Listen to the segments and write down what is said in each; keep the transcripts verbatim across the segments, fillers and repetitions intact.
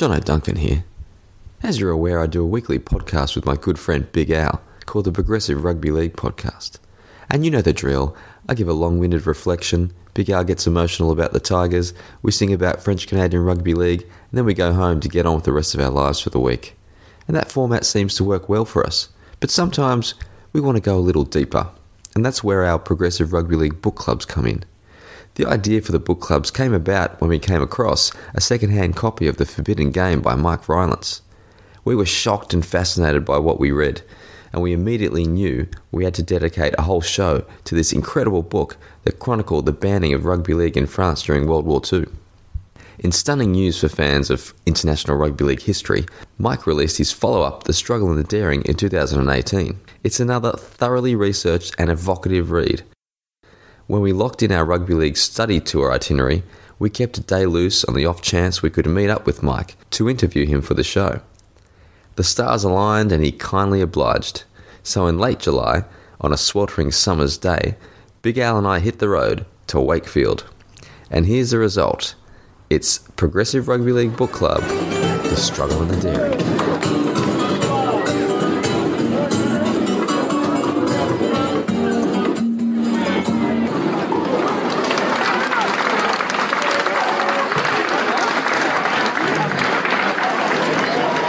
John O'Duncan here. As you're aware, I do a weekly podcast with my good friend Big Al called the Progressive Rugby League Podcast. And you know the drill. I give a long-winded reflection, Big Al gets emotional about the Tigers, we sing about French-Canadian Rugby League, and then we go home to get on with the rest of our lives for the week. And that format seems to work well for us. But sometimes we want to go a little deeper, and that's where our Progressive Rugby League book clubs come in. The idea for the book clubs came about when we came across a second-hand copy of The Forbidden Game by Mike Rylance. We were shocked and fascinated by what we read, and we immediately knew we had to dedicate a whole show to this incredible book that chronicled the banning of rugby league in France during World War Two. In stunning news for fans of international rugby league history, Mike released his follow-up, The Struggle and The Daring, in two thousand eighteen. It's another thoroughly researched and evocative read. When we locked in our rugby league study tour itinerary, we kept a day loose on the off chance we could meet up with Mike to interview him for the show. The stars aligned and he kindly obliged. So in late July, on a sweltering summer's day, Big Al and I hit the road to Wakefield. And here's the result. It's Progressive Rugby League Book Club, The Struggle and the Daring.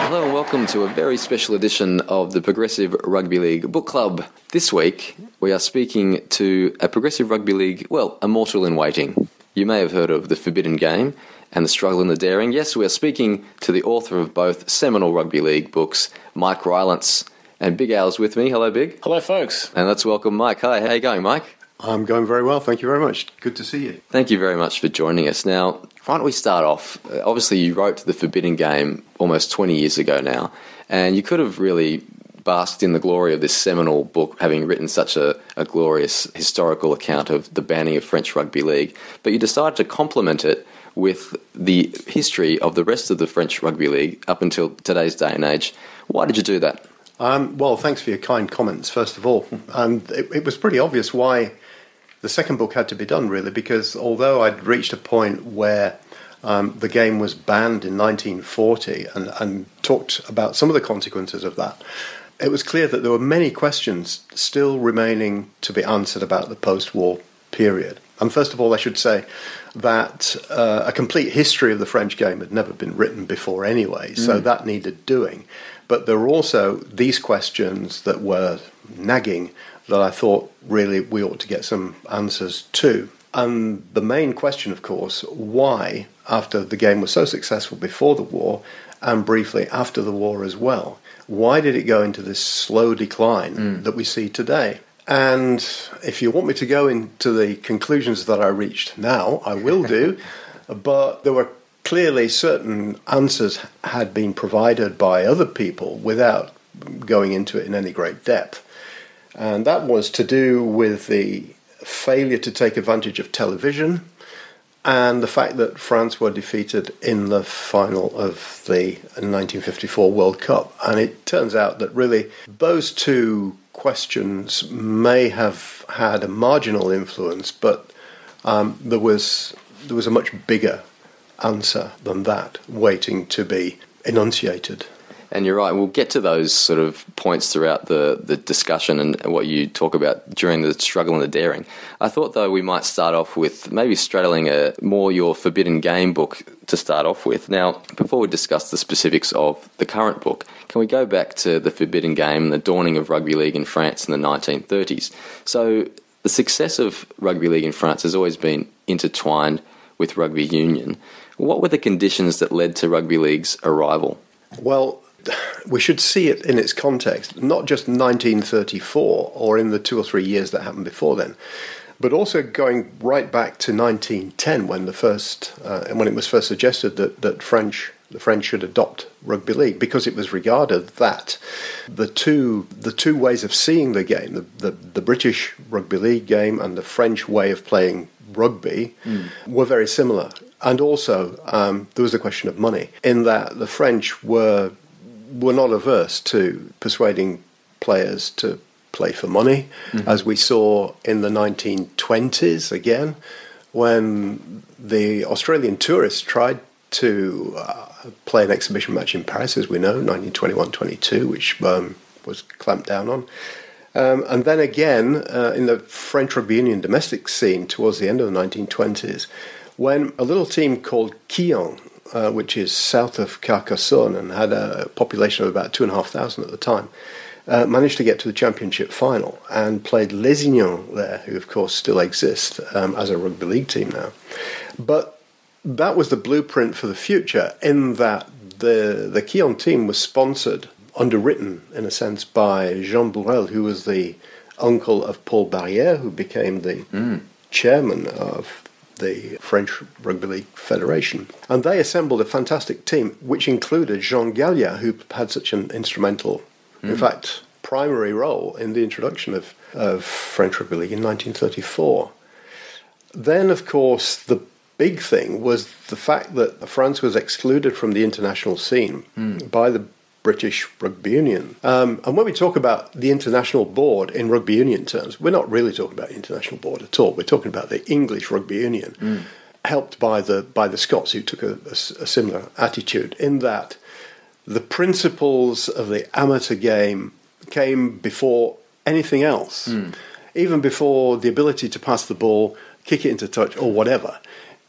Hello and welcome to a very special edition of the Progressive Rugby League Book Club. This week we are speaking to a Progressive Rugby League, well, a mortal in waiting. You may have heard of The Forbidden Game and The Struggle and the Daring. Yes, we are speaking to the author of both seminal rugby league books, Mike Rylance, and Big Al's with me. Hello, Big. Hello, folks. And let's welcome Mike. Hi, how are you going, Mike? I'm going very well. Thank you very much. Good to see you. Thank you very much for joining us. Now, why don't we start off? Obviously, you wrote The Forbidden Game almost twenty years ago now, and you could have really basked in the glory of this seminal book, having written such a, a glorious historical account of the banning of French rugby league, but you decided to complement it with the history of the rest of the French rugby league up until today's day and age. Why did you do that? Um, well, thanks for your kind comments, first of all. And it, it was pretty obvious why the second book had to be done, really, because although I'd reached a point where Um, the game was banned in nineteen forty and, and talked about some of the consequences of that, it was clear that there were many questions still remaining to be answered about the post-war period. And first of all, I should say that uh, a complete history of the French game had never been written before anyway, mm. so that needed doing. But there were also these questions that were nagging that I thought really we ought to get some answers to. And the main question, of course, why, after the game was so successful before the war and briefly after the war as well, why did it go into this slow decline mm. that we see today? And if you want me to go into the conclusions that I reached now, I will do. But there were clearly certain answers had been provided by other people without going into it in any great depth. And that was to do with the failure to take advantage of television and the fact that France were defeated in the final of the nineteen fifty-four World Cup. And it turns out that really those two questions may have had a marginal influence, but um, there was there was a much bigger answer than that waiting to be enunciated. And you're right, we'll get to those sort of points throughout the, the discussion and what you talk about during The Struggle and the Daring. I thought, though, we might start off with maybe straddling a more your Forbidden Game book to start off with. Now, before we discuss the specifics of the current book, can we go back to The Forbidden Game and the dawning of rugby league in France in the nineteen thirties? So the success of rugby league in France has always been intertwined with rugby union. What were the conditions that led to rugby league's arrival? Well, we should see it in its context, not just nineteen thirty-four or in the two or three years that happened before then, but also going right back to nineteen ten when the first uh, and when it was first suggested that, that French the French should adopt rugby league, because it was regarded that the two the two ways of seeing the game, the, the, the British rugby league game and the French way of playing rugby, mm. were very similar. And also um, there was the question of money, in that the French were were not averse to persuading players to play for money, mm-hmm. as we saw in the nineteen twenties again, when the Australian tourists tried to uh, play an exhibition match in Paris, as we know, nineteen twenty-one twenty-two, which um, was clamped down on. Um, and then again, uh, in the French rugby union domestic scene towards the end of the nineteen twenties, when a little team called Quillons, uh, which is south of Carcassonne and had a population of about two thousand five hundred at the time, uh, managed to get to the championship final and played Lesignan there, who of course still exist um, as a rugby league team now. But that was the blueprint for the future, in that the, the Quillons team was sponsored, underwritten, in a sense, by Jean Borotra, who was the uncle of Paul Barrière, who became the mm. chairman of the French Rugby League Federation. And they assembled a fantastic team, which included Jean Galia, who had such an instrumental, mm. in fact, primary role in the introduction of, of French Rugby League in nineteen thirty-four. Then, of course, the big thing was the fact that France was excluded from the international scene mm. by the British Rugby Union. Um, and when we talk about the international board in rugby union terms, we're not really talking about the international board at all. We're talking about the English Rugby Union, mm. helped by the by the Scots, who took a, a, a similar attitude, in that the principles of the amateur game came before anything else, mm. even before the ability to pass the ball, kick it into touch, or whatever.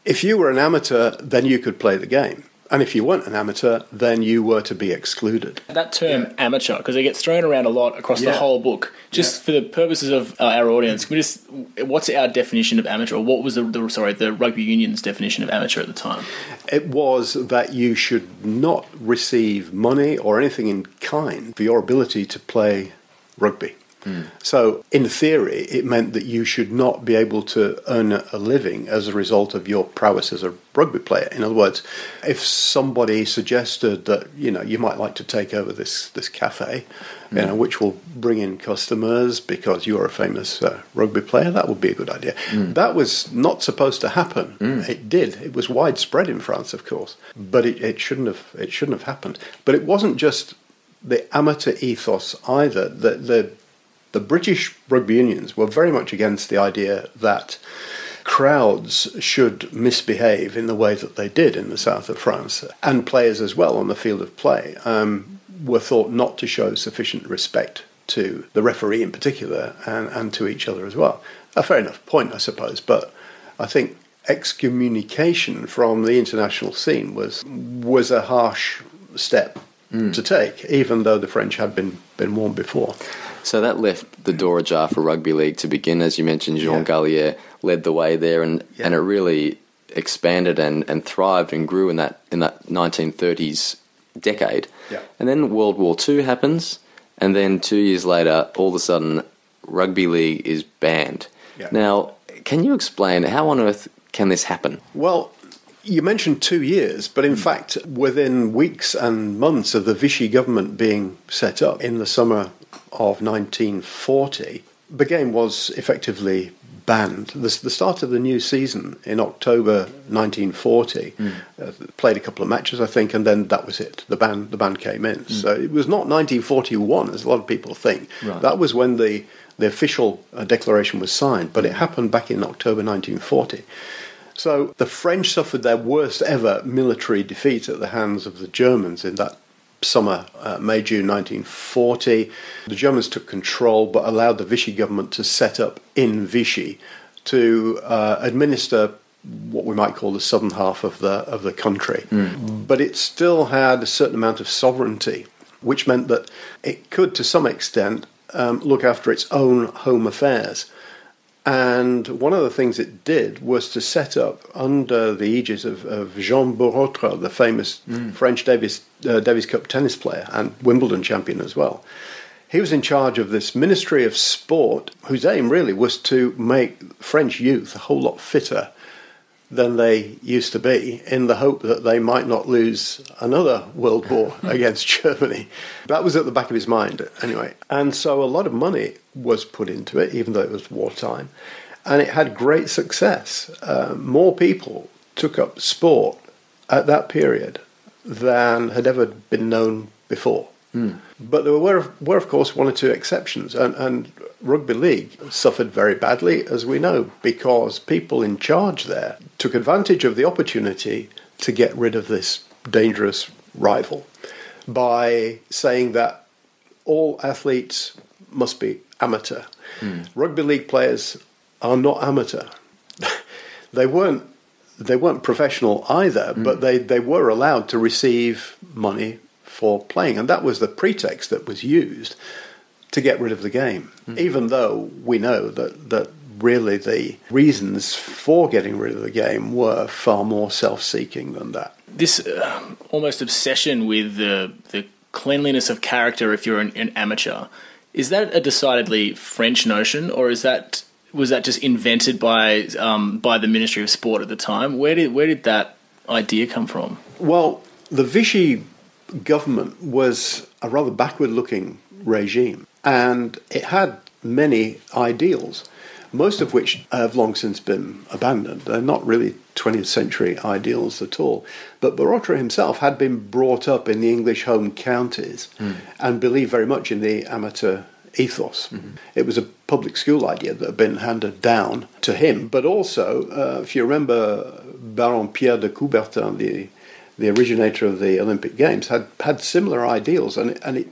If you were an amateur, then you could play the game. And if you weren't an amateur, then you were to be excluded. That term, yeah. amateur, because it gets thrown around a lot across yeah. the whole book. Just yeah. for the purposes of uh, our audience, can we just, what's our definition of amateur? Or what was the, the sorry the rugby union's definition of amateur at the time? It was that you should not receive money or anything in kind for your ability to play rugby. Mm. So, in theory, it meant that you should not be able to earn a living as a result of your prowess as a rugby player. In other words, if somebody suggested that, you know, you might like to take over this, this cafe, mm. you know, which will bring in customers because you're a famous uh, rugby player, that would be a good idea. Mm. That was not supposed to happen. Mm. It did. It was widespread in France, of course, but it, it shouldn't have. It shouldn't have happened. But it wasn't just the amateur ethos either. The the The British rugby unions were very much against the idea that crowds should misbehave in the way that they did in the south of France, and players as well on the field of play um, were thought not to show sufficient respect to the referee in particular, and, and to each other as well. A fair enough point, I suppose, but I think excommunication from the international scene was was a harsh step mm. to take, even though the French had been, been warned before. So that left the door ajar for rugby league to begin. As you mentioned, Jean yeah. Galia led the way there, and, yeah. and it really expanded and, and thrived and grew in that in that nineteen thirties decade. Yeah. And then World War Two happens, and then two years later, all of a sudden, rugby league is banned. Yeah. Now, can you explain how on earth can this happen? Well, you mentioned two years, but in fact, within weeks and months of the Vichy government being set up in the summer of nineteen forty, the game was effectively banned. The, the start of the new season in October nineteen forty mm. uh, played a couple of matches, I think, and then that was it. The ban the ban came in. Mm. So it was not nineteen forty-one, as a lot of people think. Right. That was when the, the official uh, declaration was signed, but it happened back in October nineteen forty. So the French suffered their worst ever military defeat at the hands of the Germans in that summer, uh, May, June nineteen forty. The Germans took control but allowed the Vichy government to set up in Vichy to uh, administer what we might call the southern half of the of the country. Mm. But it still had a certain amount of sovereignty, which meant that it could, to some extent, um, look after its own home affairs. And one of the things it did was to set up, under the aegis of, of Jean Borotra, the famous mm. French Davis uh, Davis Cup tennis player and Wimbledon champion as well. He was in charge of this Ministry of Sport, whose aim really was to make French youth a whole lot fitter than they used to be, in the hope that they might not lose another world war against Germany. That was at the back of his mind, anyway. And so a lot of money was put into it, even though it was wartime. And it had great success. Uh, more people took up sport at that period than had ever been known before. Mm. But there were, were, of course, one or two exceptions. And, and rugby league suffered very badly, as we know, because people in charge there took advantage of the opportunity to get rid of this dangerous rival by saying that all athletes must be amateur. Mm. Rugby league players are not amateur. They weren't they weren't professional either, mm. but they, they were allowed to receive money for playing. And that was the pretext that was used to get rid of the game, mm. even though we know that, that really the reasons for getting rid of the game were far more self-seeking than that. This uh, almost obsession with the, the cleanliness of character if you're an, an amateur, is that a decidedly French notion, or is that... was that just invented by um, by the Ministry of Sport at the time? Where did where did that idea come from? Well, the Vichy government was a rather backward-looking regime, and it had many ideals, most of which have long since been abandoned. They're not really twentieth century ideals at all. But Borotra himself had been brought up in the English home counties mm. and believed very much in the amateur ethos. Mm-hmm. It was a public school idea that had been handed down to him, but also, uh, if you remember, Baron Pierre de Coubertin, the the originator of the Olympic Games, had, had similar ideals, and and it,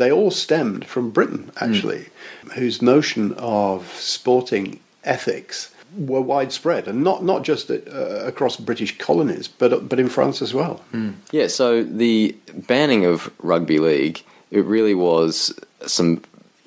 they all stemmed from Britain, actually, mm. whose notion of sporting ethics were widespread, and not not just uh, across British colonies, but but in France as well. Mm. Yeah. So the banning of rugby league, it really was some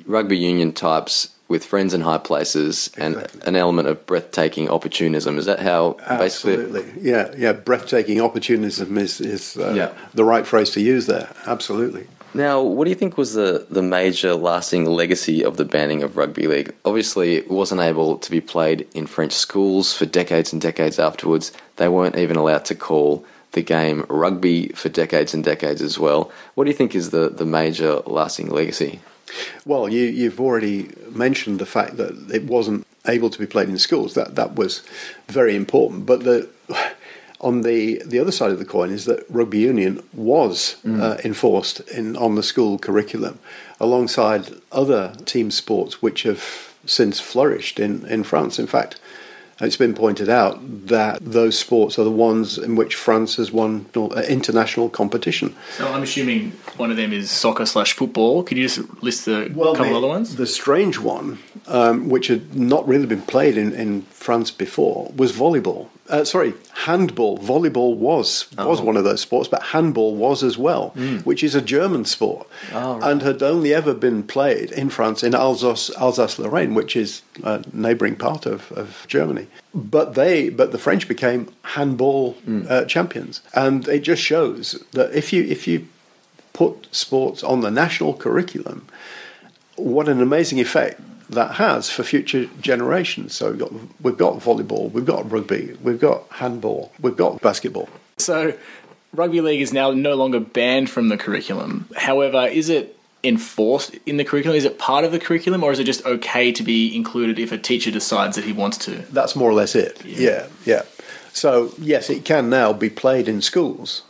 rugby union types with friends in high places and exactly. an element of breathtaking opportunism. Is that how Absolutely. basically... Absolutely, yeah. yeah. Breathtaking opportunism is, is uh, yeah. the right phrase to use there. Absolutely. Now, what do you think was the, the major lasting legacy of the banning of rugby league? Obviously, it wasn't able to be played in French schools for decades and decades afterwards. They weren't even allowed to call the game rugby for decades and decades as well. What do you think is the, the major lasting legacy? Well, you, you've already mentioned the fact that it wasn't able to be played in schools. That that was very important. But the, on the, the other side of the coin is that rugby union was mm. uh, enforced in on the school curriculum alongside other team sports which have since flourished in, in France. In fact, it's been pointed out that those sports are the ones in which France has won international competition. So I'm assuming one of them is soccer slash football. Could you just list the well, couple the, other ones? The strange one, um, which had not really been played in, in France before, was volleyball. Uh, sorry, handball. Volleyball was was oh. one of those sports, but handball was as well, mm. which is a German sport, oh, right. and had only ever been played in France, in Alsace, Alsace-Lorraine, which is a neighbouring part of, of Germany. But they, but the French became handball mm. uh, champions, and it just shows that if you if you put sports on the national curriculum, what an amazing effect that has for future generations. So we've got, we've got volleyball, we've got rugby, we've got handball, we've got basketball. So rugby league is now no longer banned from the curriculum. However, is it enforced in the curriculum? Is it part of the curriculum, or is it just okay to be included if a teacher decides that he wants to? That's more or less it. Yeah, yeah. yeah. So yes, it can now be played in schools,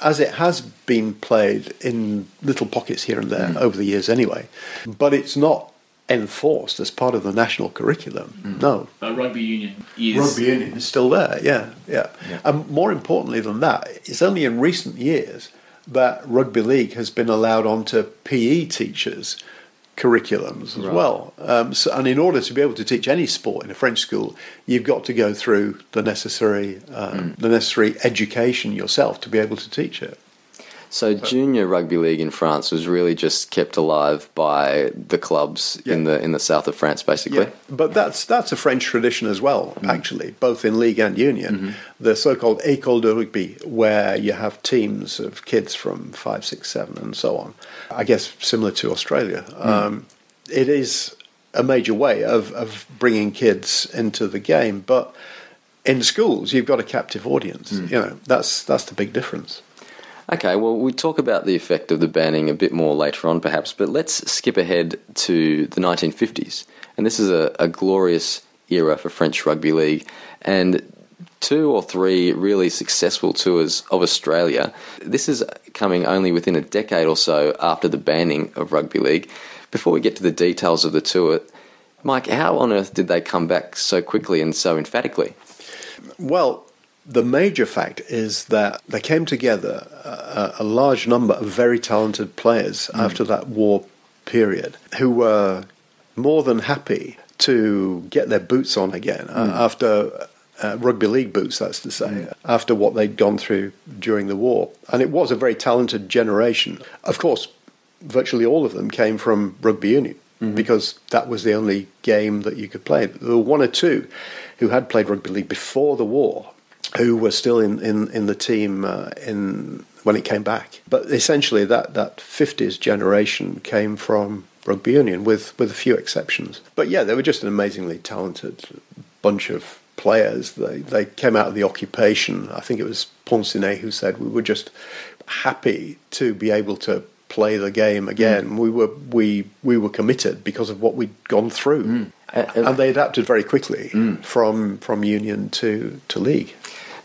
as it has been played in little pockets here and there mm. over the years anyway. But it's not enforced as part of the national curriculum. Mm. No. But rugby union is... Rugby union is still there, yeah, yeah. yeah. And more importantly than that, it's only in recent years that rugby league has been allowed onto P E teachers' curriculums as right. well. Um, so, and in order to be able to teach any sport in a French school, you've got to go through the necessary, um, mm. the necessary education yourself to be able to teach it. So junior rugby league in France was really just kept alive by the clubs yeah. in the in the south of France, basically. Yeah. But that's that's a French tradition as well, mm. actually, both in league and union. Mm-hmm. The so-called école de rugby, where you have teams of kids from five, six, seven, and so on. I guess similar to Australia. Mm. Um, it is a major way of, of bringing kids into the game. But in schools, you've got a captive audience. Mm. You know, that's that's the big difference. Okay, well, we'll talk about the effect of the banning a bit more later on, perhaps, but let's skip ahead to the nineteen fifties. And this is a, a glorious era for French rugby league, and two or three really successful tours of Australia. This is coming only within a decade or so after the banning of rugby league. Before we get to the details of the tour, Mike, how on earth did they come back so quickly and so emphatically? Well, The major fact is that they came together, a, a large number of very talented players mm. after that war period, who were more than happy to get their boots on again, mm. uh, after uh, rugby league boots, that's to say, mm. after what they'd gone through during the war. And it was a very talented generation. Of course, virtually all of them came from rugby union, mm-hmm. because that was the only game that you could play. There were one or two who had played rugby league before the war, who were still in, in, in the team uh, in when it came back. But essentially that, that fifties generation came from rugby union, with, with a few exceptions. But yeah, they were just an amazingly talented bunch of players. They, they came out of the occupation. I think it was Ponsinet who said, we were just happy to be able to play the game again. Mm. We were we we were committed because of what we'd gone through, mm. uh, and they adapted very quickly mm. from from union to, to league.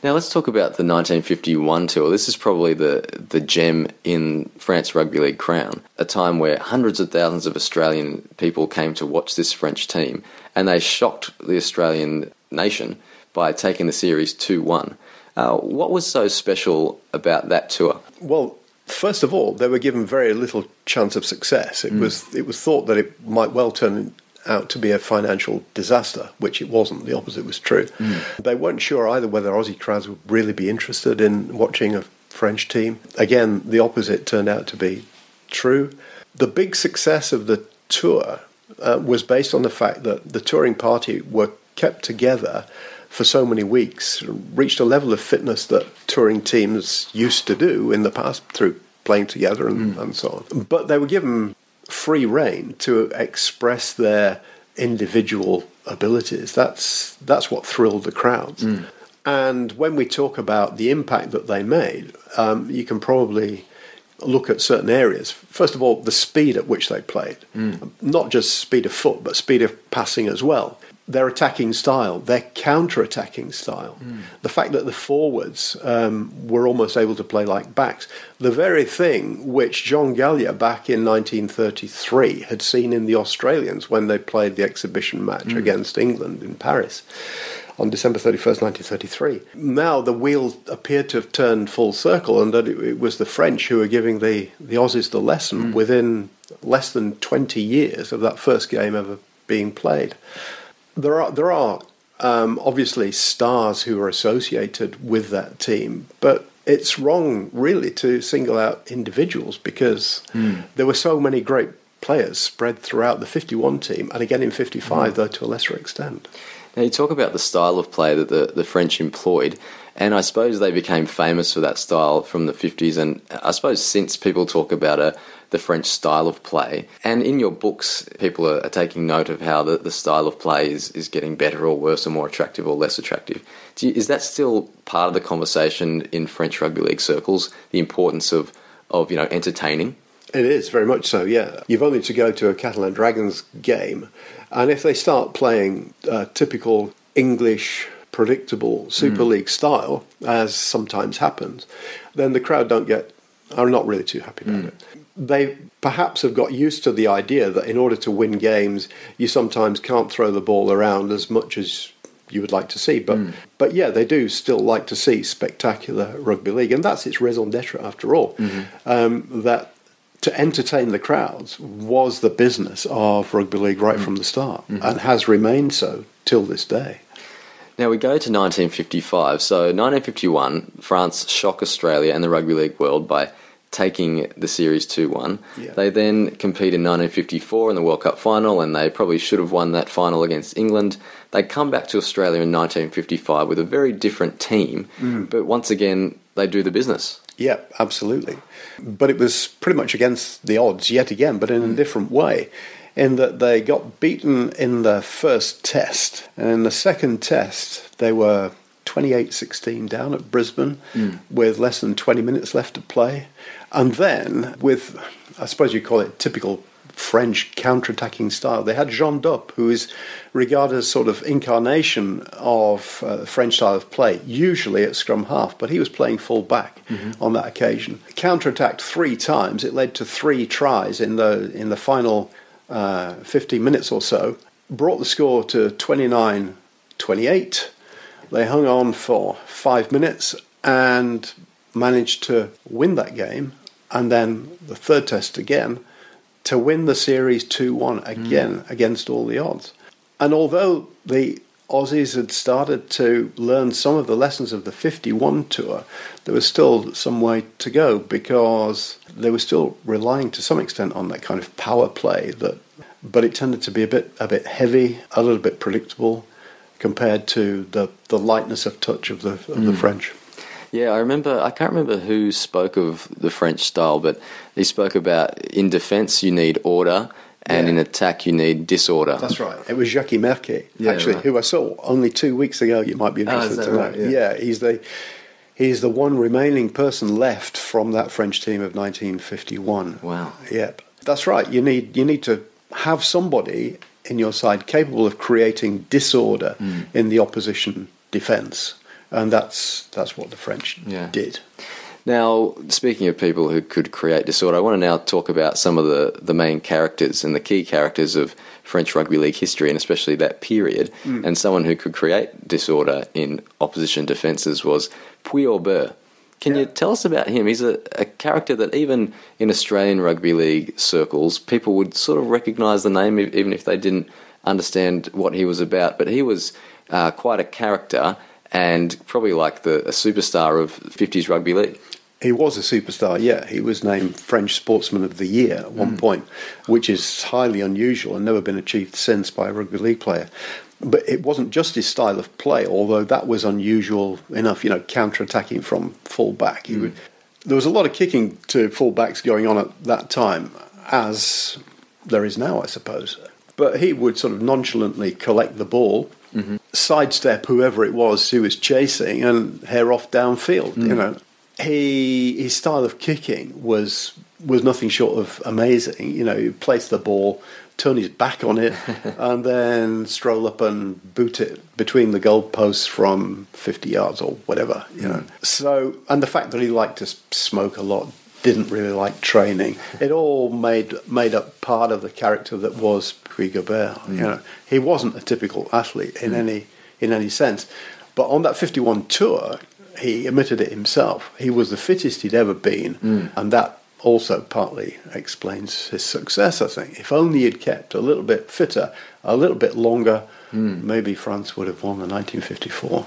Now let's talk about the nineteen fifty-one tour. This is probably the the gem in France Rugby League crown, a time where hundreds of thousands of Australian people came to watch this French team, and they shocked the Australian nation by taking the series two one. Uh, what was so special about that tour? Well, first of all, they were given very little chance of success. It mm. was it was thought that it might well turn out to be a financial disaster, which it wasn't. The opposite was true. Mm. They weren't sure either whether Aussie crowds would really be interested in watching a French team. Again, the opposite turned out to be true. The big success of the tour uh, was based on the fact that the touring party were kept together for so many weeks, reached a level of fitness that touring teams used to do in the past through playing together and, mm. and so on. But they were given free rein to express their individual abilities. That's that's what thrilled the crowds. Mm. And when we talk about the impact that they made, um, you can probably look at certain areas. First of all, the speed at which they played. Mm. Not just speed of foot, but speed of passing as well. Their attacking style, their counter-attacking style, mm. the fact that the forwards um, were almost able to play like backs, the very thing which Jean Galia back in nineteen thirty-three had seen in the Australians when they played the exhibition match mm. against England in Paris on December thirty-first, nineteen thirty-three. Now the wheel appeared to have turned full circle, and that it, it was the French who were giving the, the Aussies the lesson mm. within less than twenty years of that first game ever being played. There are there are um, obviously stars who are associated with that team, but it's wrong really to single out individuals because mm. there were so many great players spread throughout the fifty-one team, and again in fifty-five, mm. though to a lesser extent. Now you talk about the style of play that the, the French employed, and I suppose they became famous for that style from the fifties, and I suppose since people talk about a the French style of play. And in your books, people are, are taking note of how the, the style of play is, is getting better or worse or more attractive or less attractive. Do you, is that still part of the conversation in French rugby league circles, the importance of, of you know, entertaining? It is, very much so, yeah. You've only to go to a Catalan Dragons game, and if they start playing uh, typical English, predictable Super mm. League style, as sometimes happens, then the crowd don't get are not really too happy about mm. it. They perhaps have got used to the idea that in order to win games, you sometimes can't throw the ball around as much as you would like to see. But, mm. but yeah, they do still like to see spectacular rugby league. And that's its raison d'etre after all, mm-hmm. um, that to entertain the crowds was the business of rugby league right mm. from the start mm-hmm. and has remained so till this day. Now we go to nineteen fifty-five. So nineteen fifty-one, France shock Australia and the rugby league world by taking the series two one. Yeah. They then compete in nineteen fifty-four in the World Cup final, and they probably should have won that final against England. They come back to Australia in nineteen fifty-five with a very different team, mm. but once again, they do the business. Yeah, absolutely. But it was pretty much against the odds yet again, but in mm. a different way, in that they got beaten in the first test. And in the second test, they were twenty-eight sixteen down at Brisbane mm. with less than twenty minutes left to play. And then with, I suppose you call it typical French counter-attacking style, they had Jean Dopp, who is regarded as sort of incarnation of uh, French style of play, usually at scrum half, but he was playing full back mm-hmm. on that occasion. Counter-attacked three times. It led to three tries in the, in the final uh, fifteen minutes or so. Brought the score to twenty-nine twenty-eight. They hung on for five minutes and managed to win that game. And then the third test again, to win the series two one again mm. against all the odds. And although the Aussies had started to learn some of the lessons of the fifty-one tour, there was still some way to go because they were still relying to some extent on that kind of power play. That, but it tended to be a bit a bit heavy, a little bit predictable compared to the, the lightness of touch of the of mm. the French. Yeah, I remember, I can't remember who spoke of the French style, but they spoke about in defence you need order, and yeah. in attack you need disorder. That's right. It was Jacques Merquet, yeah, actually, right. who I saw only two weeks ago. You might be interested oh, to know. Right? Yeah. yeah, he's the he's the one remaining person left from that French team of nineteen fifty-one. Wow. Yep. That's right. You need you need to have somebody in your side capable of creating disorder mm. in the opposition defence. And that's that's what the French yeah. did. Now, speaking of people who could create disorder, I want to now talk about some of the, the main characters and the key characters of French rugby league history, and especially that period. Mm. And someone who could create disorder in opposition defences was Puig-Aubert. Can yeah. you tell us about him? He's a, a character that even in Australian rugby league circles, people would sort of recognise the name, even if they didn't understand what he was about. But he was uh, quite a character, and probably like the a superstar of fifties rugby league. He was a superstar, yeah. He was named French Sportsman of the Year at one mm. point, which is highly unusual and never been achieved since by a rugby league player. But it wasn't just his style of play, although that was unusual enough, you know, counter-attacking from full-back. He mm. would, there was a lot of kicking to full-backs going on at that time, as there is now, I suppose. But he would sort of nonchalantly collect the ball, mm-hmm. sidestep whoever it was who was chasing and hair off downfield. Mm. You know, he his style of kicking was was nothing short of amazing. You know, he placed the ball, turn his back on it, and then stroll up and boot it between the goalposts from fifty yards or whatever. You know, mm. so and the fact that he liked to smoke a lot, didn't really like training. It all made made up part of the character that was Puig-Aubert. Mm. You know, he wasn't a typical athlete in mm. any in any sense. But on that fifty-one tour, he admitted it himself. He was the fittest he'd ever been, mm. and that also partly explains his success, I think. If only he'd kept a little bit fitter, a little bit longer, mm. maybe France would have won the nineteen fifty-four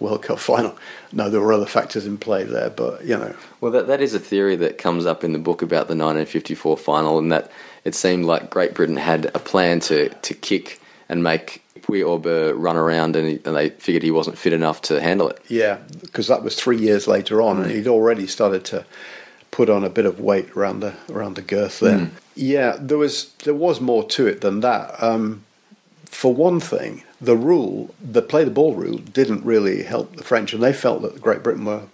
World Cup final. No, there were other factors in play there, but, you know. Well, that that is a theory that comes up in the book about the nineteen fifty-four final, and that it seemed like Great Britain had a plan to, to kick and make Puig-Aubert run around, and, he, and they figured he wasn't fit enough to handle it. Yeah, because that was three years later on, mm. and he'd already started to put on a bit of weight around the around the girth then. Mm. Yeah, there was there was more to it than that. Um, for one thing, the rule, the play the ball rule, didn't really help the French, and they felt that Great Britain were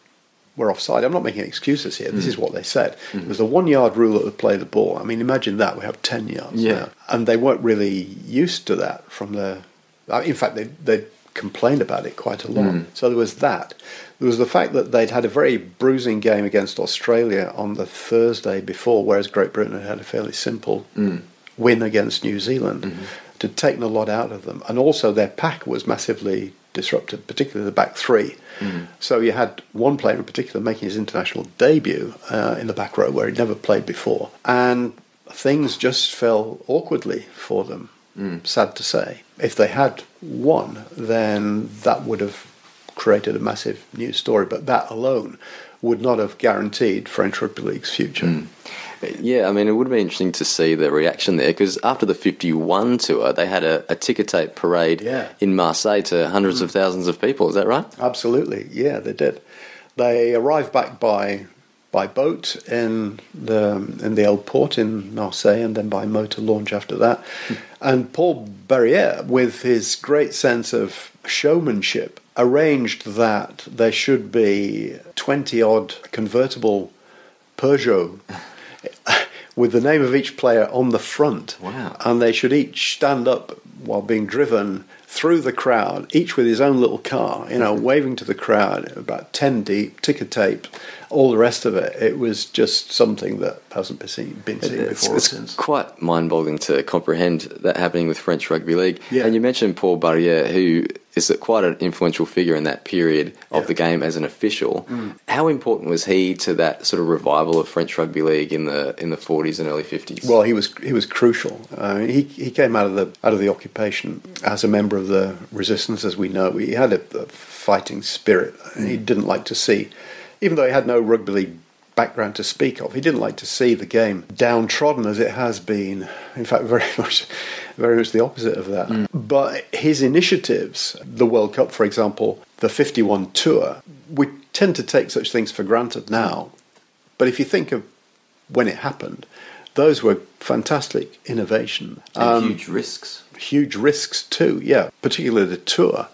were offside. I'm not making excuses here. This mm. is what they said. Mm. It was the one yard rule that would play the ball. I mean, imagine that. We have ten yards yeah. now, and they weren't really used to that from the. In fact, they they complained about it quite a lot. Mm. So there was that. There was the fact that they'd had a very bruising game against Australia on the Thursday before, whereas Great Britain had had a fairly simple mm. win against New Zealand. Mm-hmm. It had taken a lot out of them. And also their pack was massively disrupted, particularly the back three. Mm. So you had one player in particular making his international debut uh, in the back row where he'd never played before. And things just fell awkwardly for them, mm. sad to say. If they had won, then that would have created a massive news story, but that alone would not have guaranteed French Rugby League's future. Mm. Yeah, I mean, it would be interesting to see the reaction there, because after the fifty-one tour, they had a, a ticker tape parade yeah. in Marseille to hundreds mm. of thousands of people. Is that right? Absolutely. Yeah, they did. They arrived back by by boat in the in the old port in Marseille, and then by motor launch after that. Mm. And Paul Barrière, with his great sense of showmanship, arranged that there should be twenty-odd convertible Peugeot with the name of each player on the front. Wow. And they should each stand up while being driven through the crowd, each with his own little car, you know, waving to the crowd, about ten deep, ticker tape, all the rest of it. It was just something that hasn't been seen, been seen it's, before it's since. It's quite mind-boggling to comprehend that happening with French rugby league. Yeah. And you mentioned Paul Barrière, who is quite an influential figure in that period of yeah. the game as an official. Mm. How important was he to that sort of revival of French rugby league in the in the forties and early fifties? Well, he was he was crucial. Uh, he he came out of the out of the occupation as a member of the resistance, as we know. He had a, a fighting spirit. Mm. He didn't like to see, even though he had no rugby league background to speak of, he didn't like to see the game downtrodden as it has been. In fact, very much very much the opposite of that. Mm. But his initiatives, the World Cup, for example, the fifty-one tour, we tend to take such things for granted now. But if you think of when it happened, those were fantastic innovation. And um, huge risks. Huge risks too, yeah. Particularly the tour,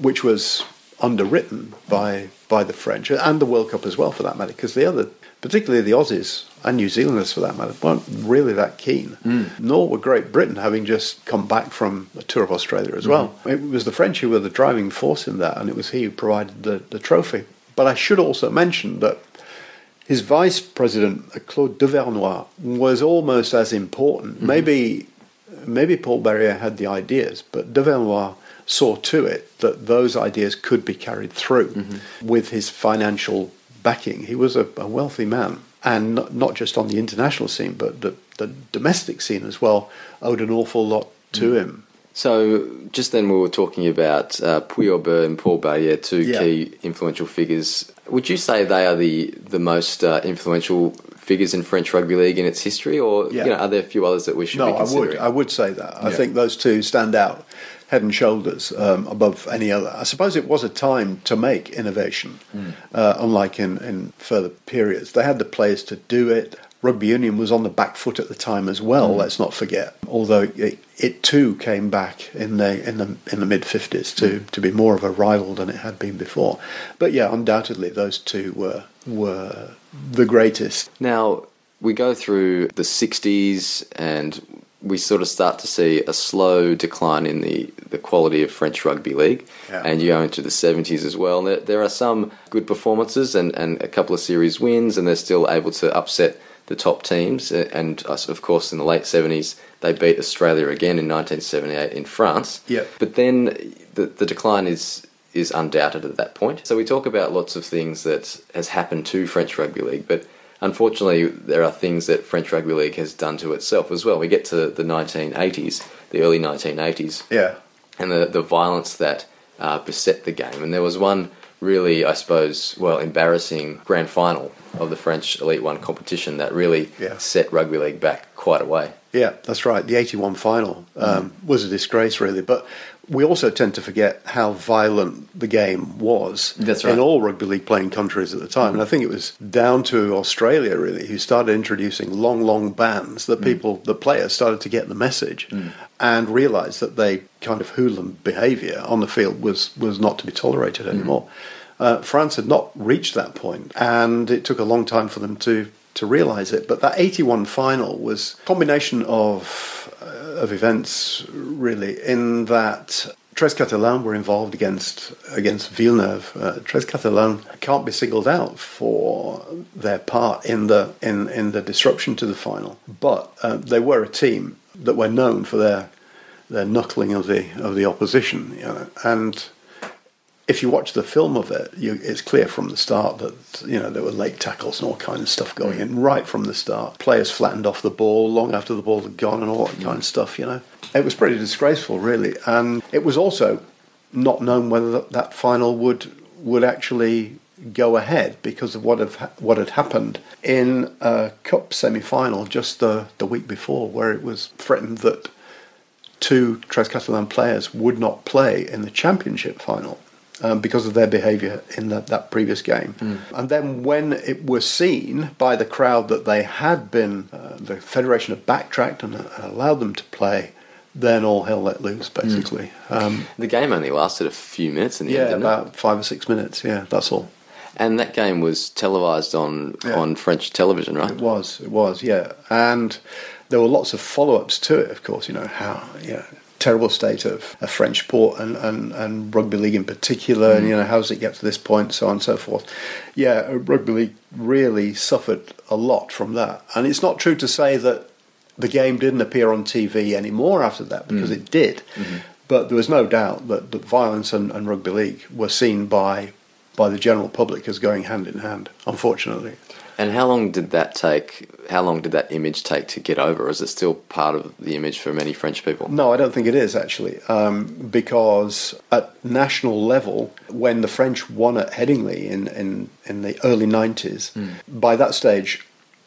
which was underwritten by by the French, and the World Cup as well, for that matter, because the other, particularly the Aussies and New Zealanders, for that matter, weren't really that keen. Mm. Nor were Great Britain, having just come back from a tour of Australia as well. Mm. It was the French who were the driving force in that, and it was he who provided the, the trophy. But I should also mention that his vice president, Claude Devernois, was almost as important. Mm-hmm. Maybe, maybe Paul Barrière had the ideas, but Devernois saw to it that those ideas could be carried through mm-hmm. with his financial backing. He was a, a wealthy man, and not, not just on the international scene, but the, the domestic scene as well, owed an awful lot to mm. him. So just then we were talking about uh, Puig-Aubert and Paul Barrière, two yeah. key influential figures. Would you say they are the, the most uh, influential figures in French rugby league in its history, or yeah. you know, are there a few others that we should no, be considering? No, I would, I would say that. Yeah. I think those two stand out head and shoulders um, above any other. I suppose it was a time to make innovation, mm. uh, unlike in, in further periods. They had the players to do it. Rugby union was on the back foot at the time as well, mm. let's not forget, although it, it too came back in the in the, in the mid-fifties to, mm. to be more of a rival than it had been before. But yeah, undoubtedly those two were were the greatest. Now, we go through the sixties and we sort of start to see a slow decline in the, the quality of French rugby league. Yeah. And you go into the seventies as well. And there, there are some good performances and, and a couple of series wins, and they're still able to upset the top teams. And, of course, in the late seventies, they beat Australia again in nineteen seventy-eight in France. Yeah. But then the, the decline is... is undoubted at that point. So we talk about lots of things that has happened to French rugby league, but unfortunately there are things that French rugby league has done to itself as well. We get to the nineteen eighties, the early nineteen eighties, yeah, and the, the violence that uh, beset the game. And there was one really, I suppose, well, embarrassing grand final of the French Elite One competition that really yeah. set rugby league back quite a way. Yeah, that's right. The eighty-one final um, mm. was a disgrace, really. But we also tend to forget how violent the game was that's right. in all rugby league playing countries at the time. Mm. And I think it was down to Australia, really, who started introducing long, long bans that mm. people, the players, started to get the message mm. and realised that they kind of hooligan behaviour on the field was, was not to be tolerated anymore. Mm. Uh, France had not reached that point, and it took a long time for them to... to realise it. But that eighty-one final was a combination of uh, of events, really, in that Tres Catalans were involved against against Villeneuve. Uh, Tres Catalans can't be singled out for their part in the in, in the disruption to the final, but uh, they were a team that were known for their their knuckling of the of the opposition, you know, and if you watch the film of it, you, it's clear from the start that, you know, there were late tackles and all kinds of stuff going mm. in right from the start. Players flattened off the ball long after the ball had gone and all that mm. kind of stuff, you know. It was pretty disgraceful, really. And it was also not known whether that, that final would would actually go ahead because of what, have, what had happened in a cup semi-final just the, the week before, where it was threatened that two Tres Catalans players would not play in the championship final. Um, because of their behaviour in that, that previous game. Mm. And then when it was seen by the crowd that they had been, uh, the Federation had backtracked and allowed them to play, then all hell let loose, basically. Mm. Um, the game only lasted a few minutes in the yeah, end, didn't about it? Five or six minutes, yeah, that's all. And that game was televised on, yeah. on French television, right? It was, it was, yeah. And there were lots of follow-ups to it, of course, you know, how, yeah. terrible state of a French sport and, and, and rugby league in particular, mm. and, you know, how does it get to this point, so on and so forth. Yeah, rugby league really suffered a lot from that. And it's not true to say that the game didn't appear on T V anymore after that, because mm. it did. Mm-hmm. But there was no doubt that, that violence and, and rugby league were seen by by the general public as going hand in hand, unfortunately. And how long did that take? How long did that image take to get over? Is it still part of the image for many French people? No, I don't think it is, actually, um, because at national level, when the French won at Headingley in, in, in the early nineties, mm. by that stage,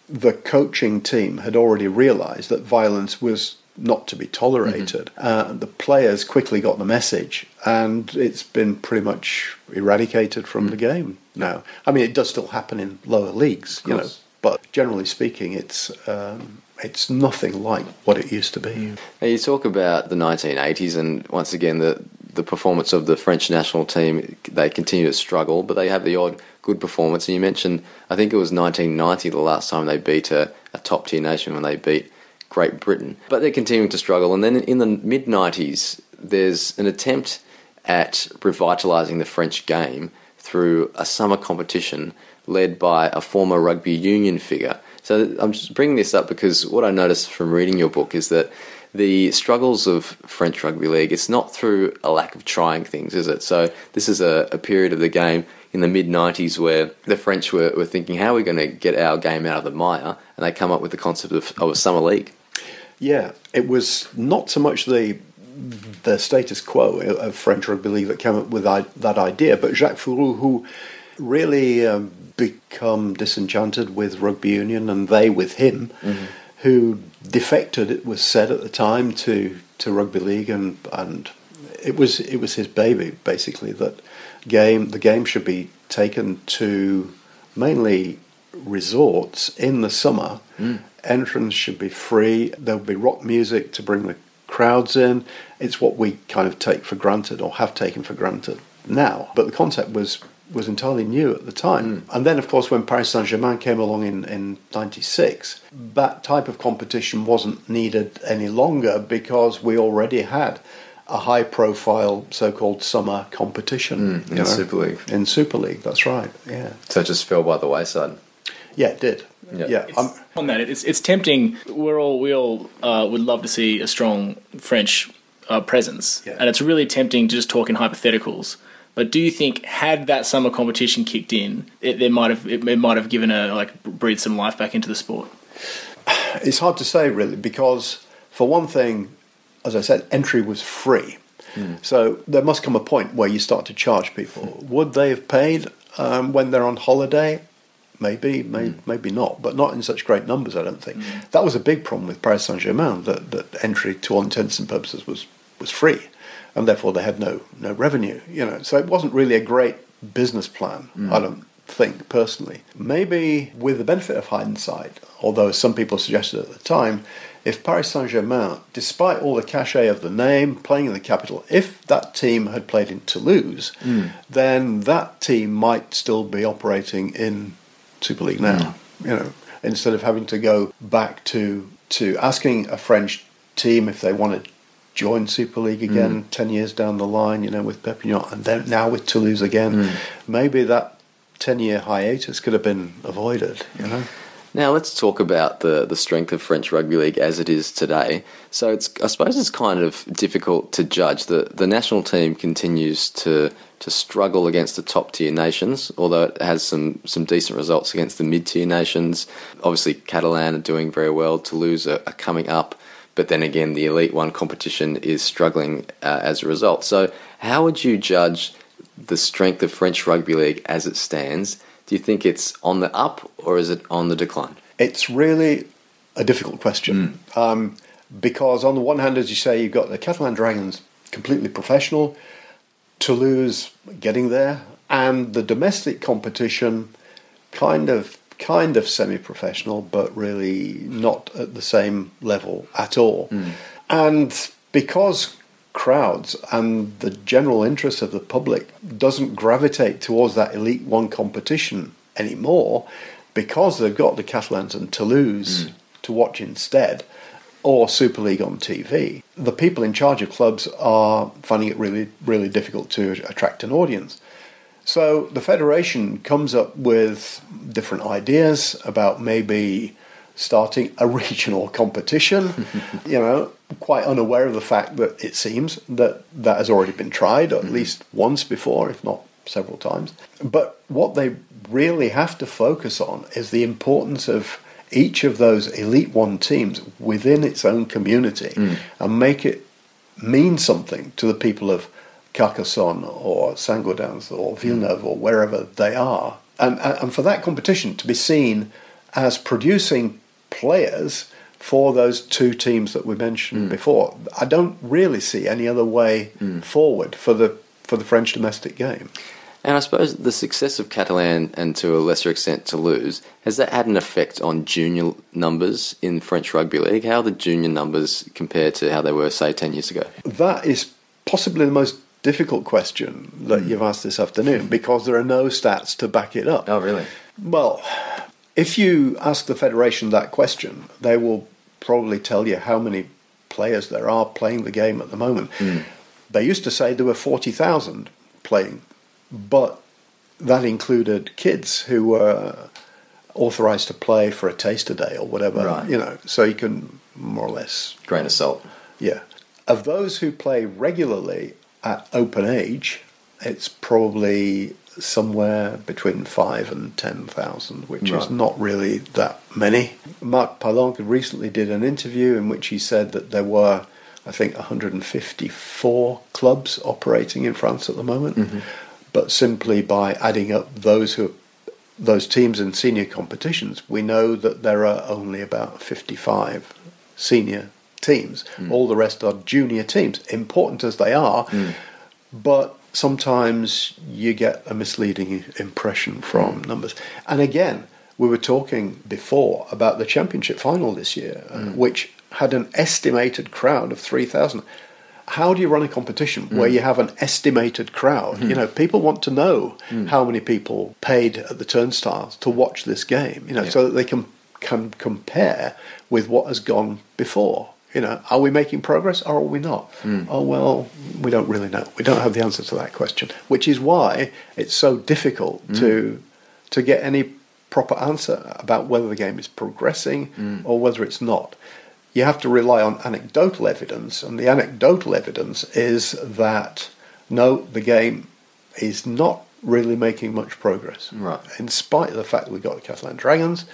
the coaching team had already realised that violence was not to be tolerated. Mm-hmm. Uh, the players quickly got the message, and it's been pretty much eradicated from mm. the game now. I mean, it does still happen in lower leagues, you know, but generally speaking, it's um, it's nothing like what it used to be. Now, you talk about the nineteen eighties, and once again, the the performance of the French national team, they continue to struggle, but they have the odd good performance. And you mentioned, I think it was nineteen ninety, the last time they beat a, a top-tier nation when they beat Great Britain. But they're continuing to struggle. And then in the mid-nineties, there's an attempt at revitalising the French game through a summer competition led by a former rugby union figure. So I'm just bringing this up because what I noticed from reading your book is that the struggles of French rugby league, it's not through a lack of trying things, is it? So this is a, a period of the game in the mid-nineties where the French were, were thinking, how are we going to get our game out of the mire? And they come up with the concept of, of a summer league. Yeah, it was not so much the the status quo of French rugby league that came up with that idea, but Jacques Fouroux, who really um, become disenchanted with rugby union and they with him, mm-hmm. who defected, it was said at the time, to, to rugby league, and and it was it was his baby, basically, that game the game should be taken to mainly resorts in the summer. Mm. Entrance should be free. There'll be rock music to bring the crowds in. It's what we kind of take for granted or have taken for granted now. But the concept was, was entirely new at the time. Mm. And then, of course, when Paris Saint Germain came along in, in ninety-six, that type of competition wasn't needed any longer because we already had a high-profile so-called summer competition. Mm, in you know, Super League. In Super League, that's right, yeah. So it just fell by the wayside. Yeah, it did. Yeah, yeah. It's, on that, it's it's tempting. We're all we all uh, would love to see a strong French uh, presence, yeah. and it's really tempting to just talk in hypotheticals. But do you think, had that summer competition kicked in, it there might have it, it might have given a like breathed some life back into the sport? It's hard to say, really, because for one thing, as I said, entry was free, mm. so there must come a point where you start to charge people. Would they have paid um, when they're on holiday? Maybe, maybe, mm. maybe not, but not in such great numbers, I don't think. Mm. That was a big problem with Paris Saint-Germain, that, that entry to all intents and purposes was, was free, and therefore they had no no revenue. You know, so it wasn't really a great business plan, mm. I don't think, personally. Maybe with the benefit of hindsight, although some people suggested at the time, if Paris Saint-Germain, despite all the cachet of the name, playing in the capital, if that team had played in Toulouse, mm. then that team might still be operating in Super League now, mm. you know, instead of having to go back to to asking a French team if they want to join Super League again mm. ten years down the line, you know, with Perpignan and then now with Toulouse again. Mm. Maybe that ten-year hiatus could have been avoided, you know. Now let's talk about the, the strength of French rugby league as it is today. So it's I suppose it's kind of difficult to judge. The the national team continues to to struggle against the top tier nations, although it has some, some decent results against the mid tier nations. Obviously Catalan are doing very well, Toulouse are, are coming up, but then again the Elite One competition is struggling uh, as a result. So how would you judge the strength of French rugby league as it stands? Do you think it's on the up or is it on the decline? It's really a difficult question mm. um, because on the one hand, as you say, you've got the Catalan Dragons completely professional, Toulouse getting there, and the domestic competition kind of kind of semi-professional, but really not at the same level at all. Mm. And because crowds and the general interest of the public doesn't gravitate towards that Elite One competition anymore because they've got the Catalans and Toulouse mm. to watch instead, or Super League on T V. The people in charge of clubs are finding it really, really difficult to attract an audience. So the Federation comes up with different ideas about maybe starting a regional competition, you know, quite unaware of the fact that it seems that that has already been tried, or at mm-hmm. least once before, if not several times. But what they really have to focus on is the importance of each of those Elite One teams within its own community mm. and make it mean something to the people of Carcassonne or Saint-Gaudens or Villeneuve mm. or wherever they are. And, and for that competition to be seen as producing players for those two teams that we mentioned mm. before, I don't really see any other way mm. forward for the for the French domestic game. And I suppose the success of Catalan and to a lesser extent Toulouse, has that had an effect on junior numbers in French Rugby League? How are the junior numbers compared to how they were, say, ten years ago? That is possibly the most difficult question that mm. you've asked this afternoon, because there are no stats to back it up. Oh, really? Well, if you ask the Federation that question, they will probably tell you how many players there are playing the game at the moment. Mm. They used to say there were forty thousand playing, but that included kids who were authorised to play for a taste a day or whatever, right. you know, so you can more or less... Grain of salt. Yeah. Of those who play regularly at open age, it's probably somewhere between five and ten thousand, which right. is not really that many. Marc Pallonc recently did an interview in which he said that there were, I think, one hundred fifty-four clubs operating in France at the moment, mm-hmm. but simply by adding up those who those teams in senior competitions, we know that there are only about fifty-five senior teams. Mm. All the rest are junior teams, important as they are, mm. but sometimes you get a misleading impression from mm. numbers. And again, we were talking before about the championship final this year, mm. which had an estimated crowd of three thousand. How do you run a competition mm. where you have an estimated crowd? Mm. You know, people want to know mm. how many people paid at the turnstiles to watch this game, you know, yeah. so that they can, can compare with what has gone before. You know, are we making progress or are we not? Mm. Oh, well, we don't really know. We don't have the answer to that question, which is why it's so difficult mm. to to get any proper answer about whether the game is progressing mm. or whether it's not. You have to rely on anecdotal evidence, and the anecdotal evidence is that, no, the game is not really making much progress, right. in spite of the fact that we've got the Catalan Dragons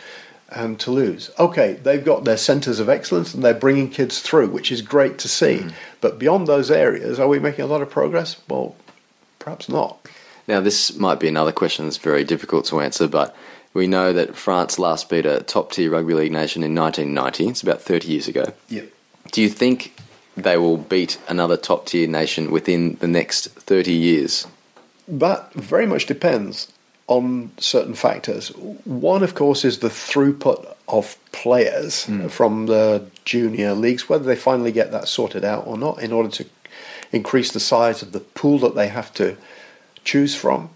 and Toulouse. Okay, they've got their centres of excellence and they're bringing kids through, which is great to see. Mm. But beyond those areas, are we making a lot of progress? Well, perhaps not. Now, this might be another question that's very difficult to answer, but we know that France last beat a top-tier rugby league nation in nineteen ninety. It's about thirty years ago. Yep. Do you think they will beat another top-tier nation within the next thirty years? That very much depends on certain factors. One, of course, is the throughput of players mm. from the junior leagues, whether they finally get that sorted out or not, in order to increase the size of the pool that they have to choose from.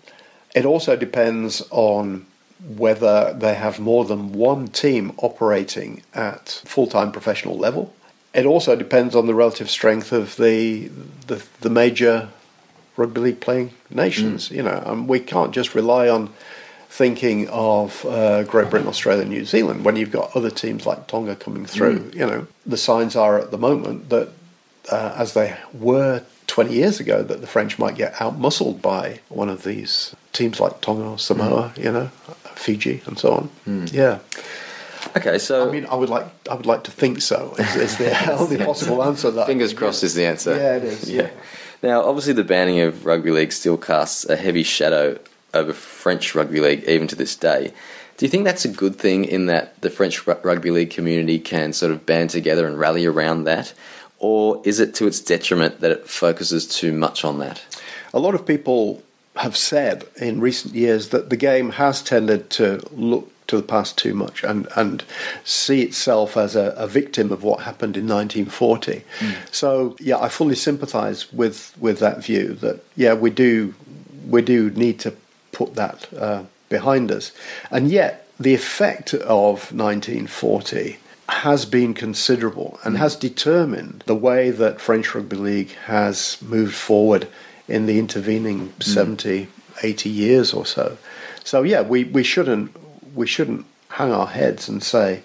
It also depends on whether they have more than one team operating at full-time professional level. It also depends on the relative strength of the the, the major rugby league playing nations, mm. you know, and we can't just rely on thinking of uh, Great Britain, Australia, New Zealand when you've got other teams like Tonga coming through. Mm. You know, the signs are at the moment that, uh, as they were twenty years ago, that the French might get outmuscled by one of these teams like Tonga or Samoa, mm. you know, Fiji and so on. Mm. Yeah. Okay, so I mean, I would like, I would like to think so. Is, is the only possible answer that? Fingers crossed is the answer. Yeah, it is. Yeah. yeah. Now, obviously, the banning of rugby league still casts a heavy shadow over French rugby league, even to this day. Do you think that's a good thing in that the French rugby league community can sort of band together and rally around that? Or is it to its detriment that it focuses too much on that? A lot of people have said in recent years that the game has tended to look to the past too much and, and see itself as a, a victim of what happened in nineteen forty. Mm. So yeah, I fully sympathise with, with that view that yeah we do we do need to put that uh, behind us, and yet the effect of nineteen forty has been considerable and mm. has determined the way that French Rugby League has moved forward in the intervening mm. seventy, eighty years or so. So yeah, we, we shouldn't. We shouldn't hang our heads and say,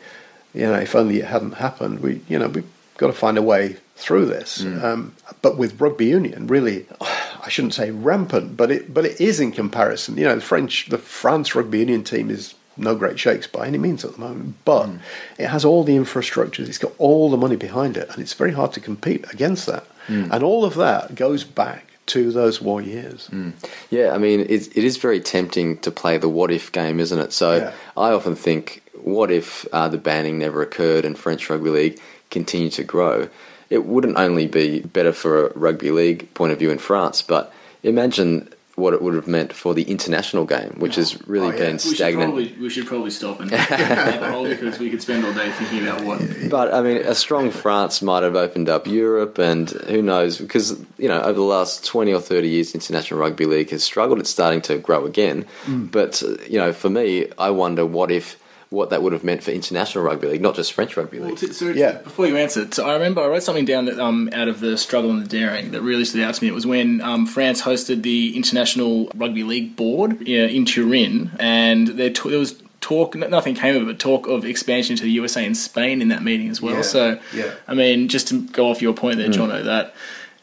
you know, if only it hadn't happened, we, you know, we've got to find a way through this. Mm. Um, but with rugby union, really, I shouldn't say rampant, but it but it is in comparison. You know, the French, the France rugby union team is no great shakes by any means at the moment, but mm. it has all the infrastructures, it's got all the money behind it, and it's very hard to compete against that. Mm. And all of that goes back to those war years. Mm. Yeah, I mean, it, it is very tempting to play the what-if game, isn't it? So yeah. I often think, what if uh, the banning never occurred and French Rugby League continued to grow? It wouldn't only be better for a rugby league point of view in France, but imagine what it would have meant for the international game, which oh, has really oh, yeah. been we stagnant. Should probably, we should probably stop and have a hold, because we could spend all day thinking about what. But I mean, a strong France might have opened up Europe, and who knows? Because, you know, over the last twenty or thirty years, international rugby league has struggled. It's starting to grow again. Mm. But you know, for me, I wonder what if. what that would have meant for international rugby league, not just French rugby league. Well, to, so yeah. Before you answer, so I remember I wrote something down that um, out of The Struggle and The Daring that really stood out to me. It was when um, France hosted the International Rugby League Board yeah, in Turin, and there, t- there was talk, nothing came of it, but talk of expansion to the U S A and Spain in that meeting as well. Yeah. So, yeah. I mean, just to go off your point there, mm. Jono, that,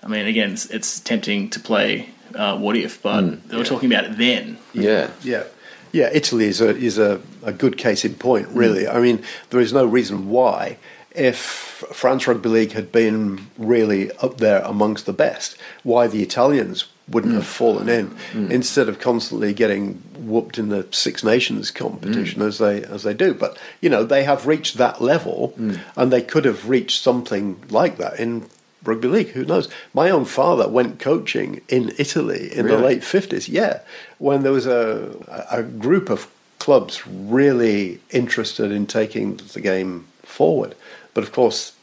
I mean, again, it's, it's tempting to play uh, what if, but mm. they were yeah. talking about it then. Yeah. Yeah. Yeah, Italy is a is a, a good case in point, really. Mm. I mean, there is no reason why, if France Rugby League had been really up there amongst the best, why the Italians wouldn't mm. have fallen in mm. instead of constantly getting whooped in the Six Nations competition mm. as they as they do. But, you know, they have reached that level mm. and they could have reached something like that in rugby league. Who knows? My own father went coaching in Italy in really? the late fifties. Yeah, when there was a a group of clubs really interested in taking the game forward. But of course,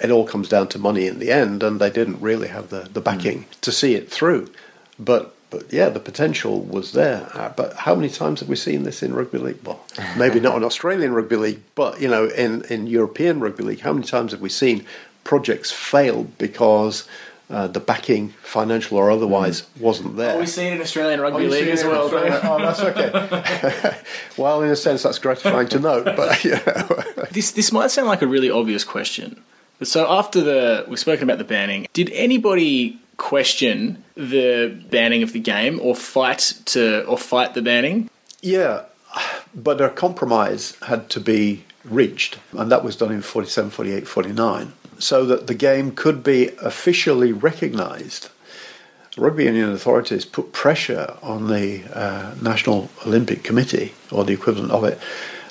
it all comes down to money in the end, and they didn't really have the, the backing mm. to see it through. But but yeah, the potential was there. But how many times have we seen this in rugby league? Well, maybe not in Australian rugby league, but you know, in, in European rugby league, how many times have we seen projects failed because uh, the backing, financial or otherwise, mm. wasn't there. Oh, we see it in Australian rugby oh, league as well. Oh, that's okay. Well, in a sense, that's gratifying to note. But you know. this this might sound like a really obvious question, but so after the we've spoken about the banning, did anybody question the banning of the game or fight to or fight the banning? Yeah, but a compromise had to be reached, and that was done in forty-seven, forty-eight, forty-nine. So that the game could be officially recognised. Rugby union authorities put pressure on the uh, National Olympic Committee, or the equivalent of it,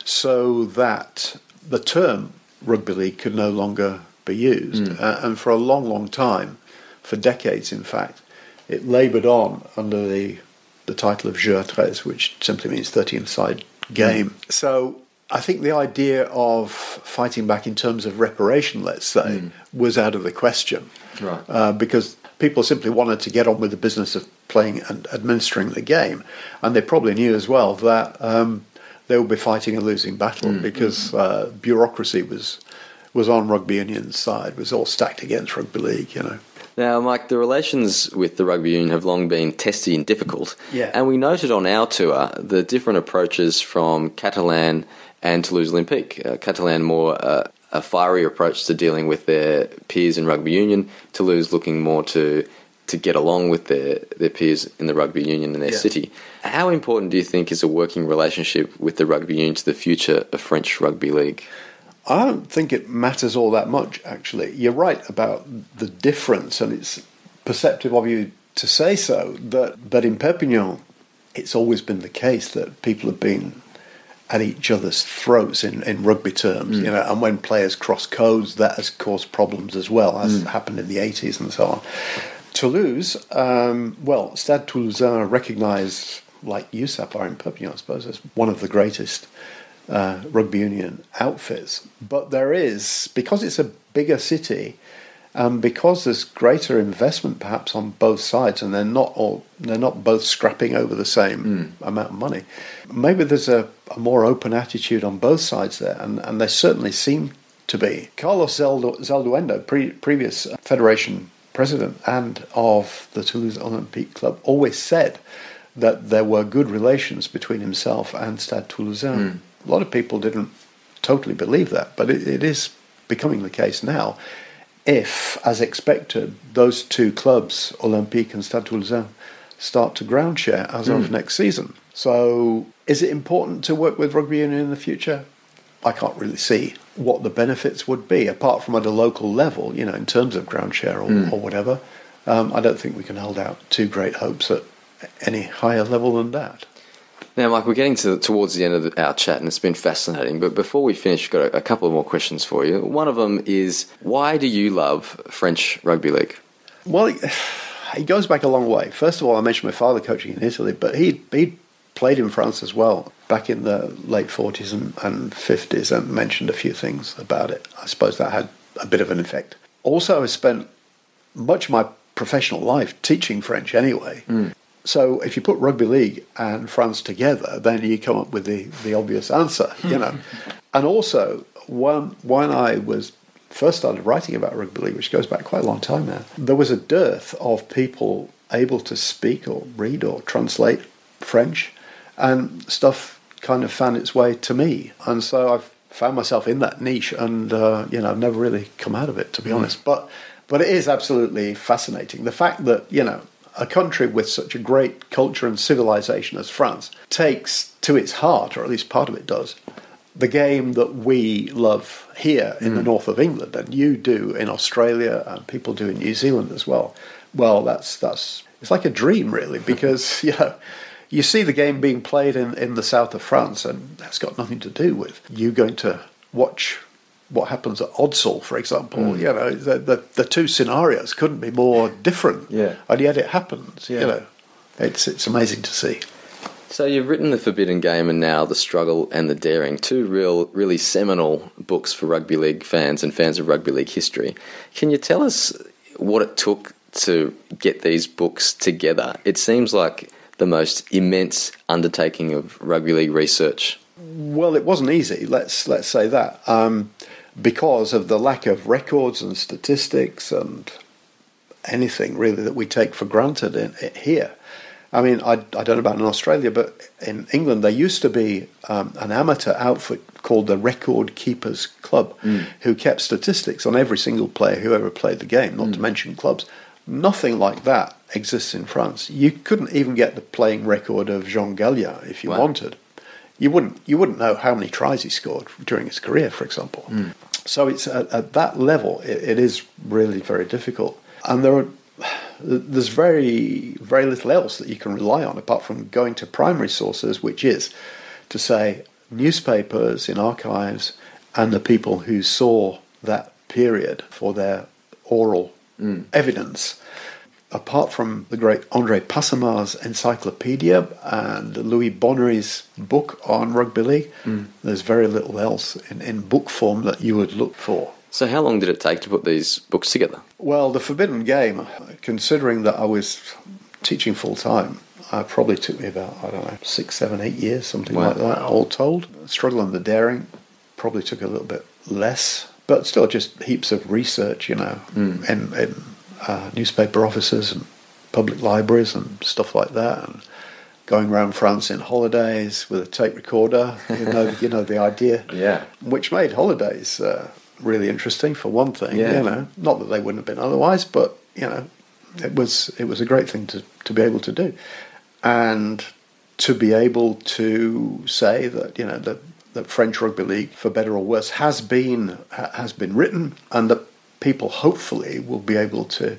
so that the term rugby league could no longer be used. Mm. Uh, and for a long, long time, for decades in fact, it laboured on under the, the title of Jeu treize, which simply means thirteen-side game. Mm. So I think the idea of fighting back in terms of reparation, let's say, mm. was out of the question. Right. Uh, because people simply wanted to get on with the business of playing and administering the game. And they probably knew as well that um, they would be fighting a losing battle mm. because uh, bureaucracy was was on rugby union's side, was all stacked against rugby league, you know. Now, Mike, the relations with the rugby union have long been testy and difficult. Yeah. And we noted on our tour the different approaches from Catalan and Toulouse Olympique. Uh, Catalan more uh, a fiery approach to dealing with their peers in rugby union, Toulouse looking more to to get along with their, their peers in the rugby union in their yeah. city. How important do you think is a working relationship with the rugby union to the future of French rugby league? I don't think it matters all that much, actually. You're right about the difference, and it's perceptive of you to say so, that, that in Perpignan it's always been the case that people have been at each other's throats in, in rugby terms, mm. you know, and when players cross codes, that has caused problems as well, as mm. happened in the eighties and so on. Toulouse, um, well, Stade Toulousain, recognised, like U S A P are in Perpignan, I suppose, as one of the greatest uh, rugby union outfits. But there is, because it's a bigger city, and um, because there's greater investment perhaps on both sides, and they're not all they're not both scrapping over the same mm. amount of money, maybe there's a, a more open attitude on both sides there, and, and they certainly seem to be. Carlos Zalduendo, pre- previous federation president and of the Toulouse Olympique Club, always said that there were good relations between himself and Stade Toulousain. Mm. A lot of people didn't totally believe that, but it, it is becoming the case now. If, as expected, those two clubs, Olympique and Stade Toulousain, start to ground share as mm. of next season. So is it important to work with rugby union in the future? I can't really see what the benefits would be, apart from at a local level, you know, in terms of ground share or, mm. or whatever. Um, I don't think we can hold out too great hopes at any higher level than that. Now, Mike, we're getting to, towards the end of the, our chat, and it's been fascinating. But before we finish, we've got a, a couple of more questions for you. One of them is, why do you love French Rugby League? Well, it, it goes back a long way. First of all, I mentioned my father coaching in Italy, but he he played in France as well back in the late forties and, and fifties, and mentioned a few things about it. I suppose that had a bit of an effect. Also, I spent much of my professional life teaching French anyway. Mm. So if you put rugby league and France together, then you come up with the, the obvious answer, you know. And also, when, when I was first started writing about rugby league, which goes back quite a long time now, there was a dearth of people able to speak or read or translate French, and stuff kind of found its way to me. And so I've found myself in that niche, and, uh, you know, I've never really come out of it, to be honest. But, but it is absolutely fascinating. The fact that, you know, a country with such a great culture and civilization as France takes to its heart, or at least part of it does, the game that we love here in mm. the north of England, and you do in Australia, and people do in New Zealand as well. Well, that's that's it's like a dream, really, because you know, you see the game being played in, in the south of France, and that's got nothing to do with you going to watch what happens at Oddsall, for example. Mm. You know, the, the the two scenarios couldn't be more different. Yeah. And yet it happens. Yeah. You know, it's it's amazing to see. So you've written The Forbidden Game and now The Struggle and The Daring, two real, really seminal books for rugby league fans and fans of rugby league history. Can you tell us what it took to get these books together? It seems like the most immense undertaking of rugby league research. Well, it wasn't easy. Let's let's say that. Um, because of the lack of records and statistics and anything really that we take for granted in, in here. I mean, I, I don't know about in Australia, but in England there used to be um, an amateur outfit called the Record Keepers Club mm. who kept statistics on every single player who ever played the game, not mm. to mention clubs. Nothing like that exists in France. You couldn't even get the playing record of Jean Galia if you wow. wanted. You wouldn't you wouldn't know how many tries he scored during his career, for example. Mm. So it's at, at that level, it, it is really very difficult. And there are there's very very little else that you can rely on apart from going to primary sources, which is to say newspapers in archives and the people who saw that period for their oral mm. evidence. Apart from the great André Passemar's encyclopedia and Louis Bonnery's book on rugby league, mm. there's very little else in, in book form that you would look for. So how long did it take to put these books together? Well, The Forbidden Game, considering that I was teaching full-time, uh, probably took me about, I don't know, six, seven, eight years, something wow. like that, all told. Struggle and the Daring probably took a little bit less, but still just heaps of research, you know, mm. and... and Uh, newspaper offices and public libraries and stuff like that, and going around France in holidays with a tape recorder, you know, you know the idea, yeah, which made holidays uh, really interesting for one thing, yeah. you know, not that they wouldn't have been otherwise, but you know, it was it was a great thing to, to be able to do, and to be able to say that you know that that French Rugby League, for better or worse, has been has been written, and that people hopefully will be able to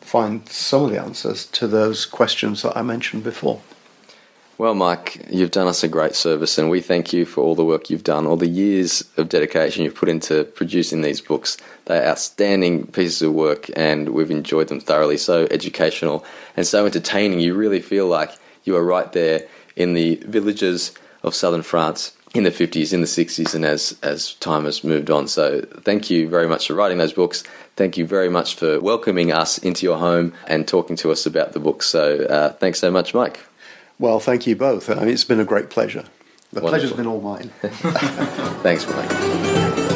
find some of the answers to those questions that I mentioned before. Well, Mike, you've done us a great service, and we thank you for all the work you've done, all the years of dedication you've put into producing these books. They're outstanding pieces of work, and we've enjoyed them thoroughly, so educational and so entertaining. You really feel like you are right there in the villages of southern France in the fifties, in the sixties, and as as time has moved on. So thank you very much for writing those books. Thank you very much for welcoming us into your home and talking to us about the books. So uh, thanks so much, Mike. Well, thank you both. I mean, it's been a great pleasure. The Wonderful. Pleasure's been all mine. Thanks, Mike.